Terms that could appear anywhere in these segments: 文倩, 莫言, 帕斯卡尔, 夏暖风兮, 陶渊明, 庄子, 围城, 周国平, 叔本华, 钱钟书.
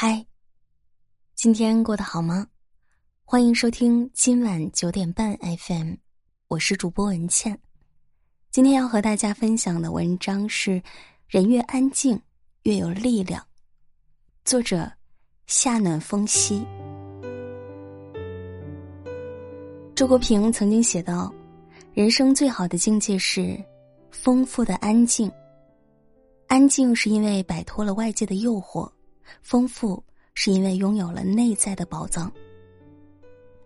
嗨，今天过得好吗？欢迎收听今晚9点半 FM， 我是主播文倩。今天要和大家分享的文章是《人越安静越有力量》，作者夏暖风兮。周国平曾经写道，人生最好的境界是丰富的安静。安静是因为摆脱了外界的诱惑，丰富是因为拥有了内在的宝藏。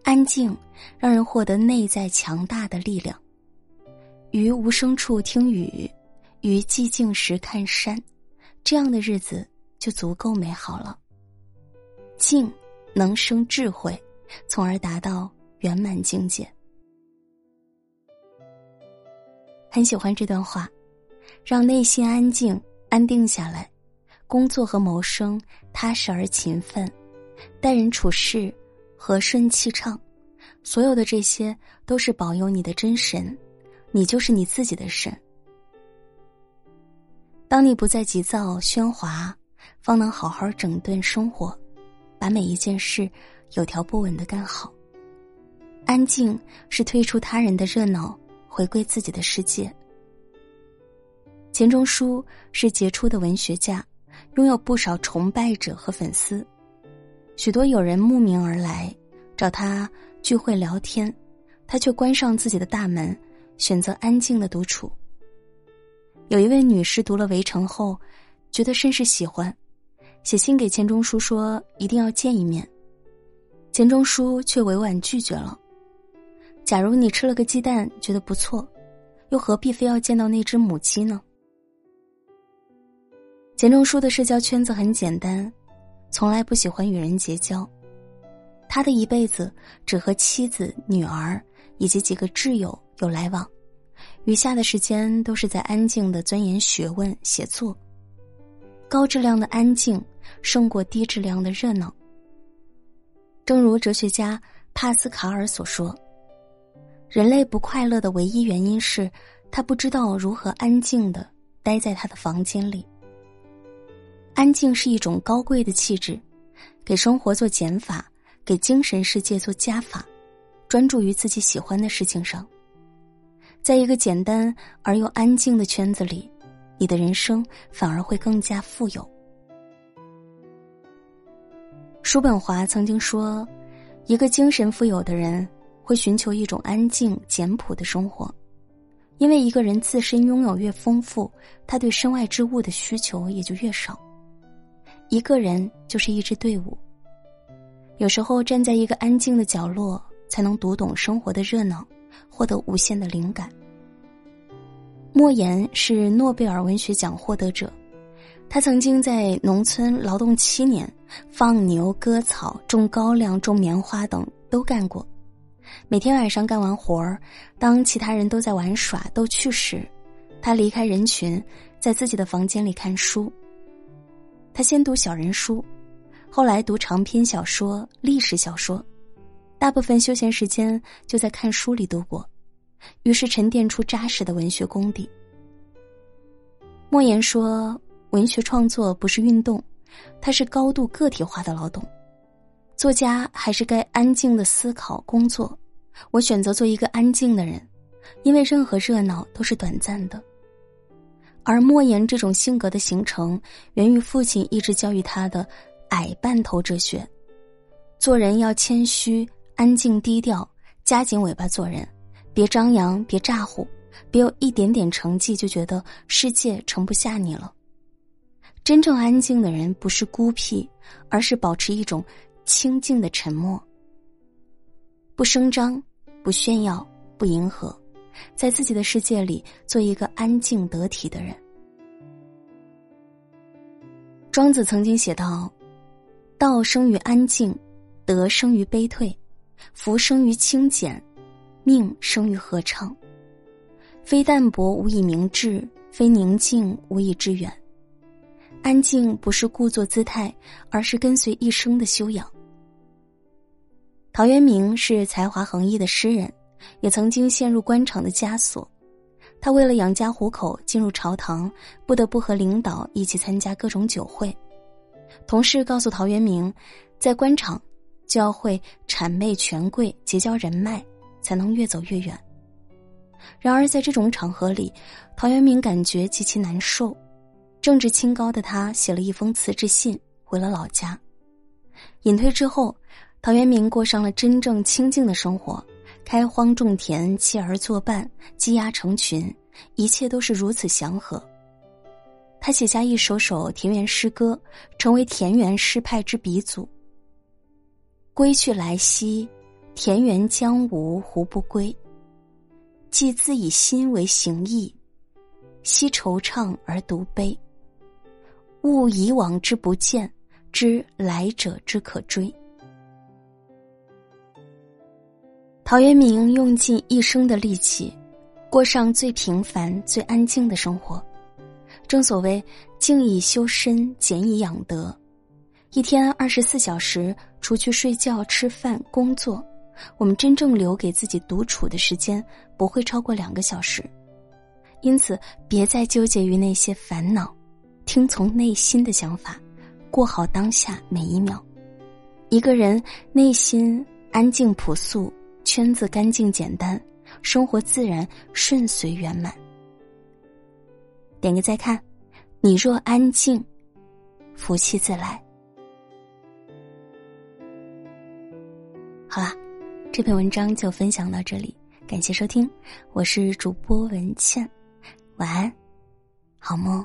安静让人获得内在强大的力量。于无声处听雨，于寂静时看山，这样的日子就足够美好了。静能生智慧，从而达到圆满境界。很喜欢这段话，让内心安静安定下来，工作和谋生踏实而勤奋，待人处事和顺气畅，所有的这些都是保佑你的真神，你就是你自己的神。当你不再急躁喧哗，方能好好整顿生活，把每一件事有条不紊地干好。安静是退出他人的热闹，回归自己的世界。钱钟书是杰出的文学家，拥有不少崇拜者和粉丝，许多友人慕名而来找他聚会聊天，他却关上自己的大门，选择安静的独处。有一位女士读了《围城》后觉得甚是喜欢，写信给钱钟书说一定要见一面，钱钟书却委婉拒绝了。假如你吃了个鸡蛋觉得不错，又何必非要见到那只母鸡呢？钱钟书的社交圈子很简单，从来不喜欢与人结交。他的一辈子只和妻子、女儿以及几个挚友有来往，余下的时间都是在安静的钻研学问、写作。高质量的安静胜过低质量的热闹。正如哲学家帕斯卡尔所说，人类不快乐的唯一原因是他不知道如何安静地待在他的房间里。安静是一种高贵的气质，给生活做减法，给精神世界做加法，专注于自己喜欢的事情上。在一个简单而又安静的圈子里，你的人生反而会更加富有。叔本华曾经说，一个精神富有的人会寻求一种安静简朴的生活，因为一个人自身拥有越丰富，他对身外之物的需求也就越少。一个人就是一支队伍，有时候站在一个安静的角落，才能读懂生活的热闹，获得无限的灵感。莫言是诺贝尔文学奖获得者，他曾经在农村劳动7年，放牛、割草、种高粱、种棉花等都干过。每天晚上干完活儿，当其他人都在玩耍逗趣时，他离开人群，在自己的房间里看书。他先读小人书，后来读长篇小说、历史小说，大部分休闲时间就在看书里度过，于是沉淀出扎实的文学功底。莫言说，文学创作不是运动，它是高度个体化的劳动。作家还是该安静地思考工作，我选择做一个安静的人，因为任何热闹都是短暂的。而莫言这种性格的形成，源于父亲一直教育他的矮半头哲学，做人要谦虚、安静、低调，夹紧尾巴做人，别张扬，别咋呼，别有一点点成绩就觉得世界盛不下你了。真正安静的人不是孤僻，而是保持一种清静的沉默，不声张，不炫耀，不迎合，在自己的世界里做一个安静得体的人。庄子曾经写道，道生于安静，德生于悲退，福生于清简，命生于合畅。非淡泊无以明志，非宁静无以致远。安静不是故作姿态，而是跟随一生的修养。陶渊明是才华横溢的诗人，也曾经陷入官场的枷锁。他为了养家糊口进入朝堂，不得不和领导一起参加各种酒会。同事告诉陶渊明，在官场就要会谄媚权贵，结交人脉，才能越走越远。然而在这种场合里，陶渊明感觉极其难受。政治清高的他写了一封辞职信，回了老家。隐退之后，陶渊明过上了真正清静的生活，开荒种田，妻儿作伴，鸡鸭成群，一切都是如此祥和。他写下一首首田园诗歌，成为田园诗派之鼻祖。归去来兮，田园将芜胡不归？既自以心为形役，奚惆怅而独悲？悟以往之不见，知来者之可追。陶渊明用尽一生的力气，过上最平凡、最安静的生活。正所谓静以修身，俭以养德。一天24小时，除去睡觉、吃饭、工作，我们真正留给自己独处的时间不会超过2个小时。因此，别再纠结于那些烦恼，听从内心的想法，过好当下每一秒。一个人内心安静朴素，圈子干净简单，生活自然顺遂圆满。点个再看，你若安静，福气自来。好啦，这篇文章就分享到这里，感谢收听，我是主播文倩，晚安，好梦。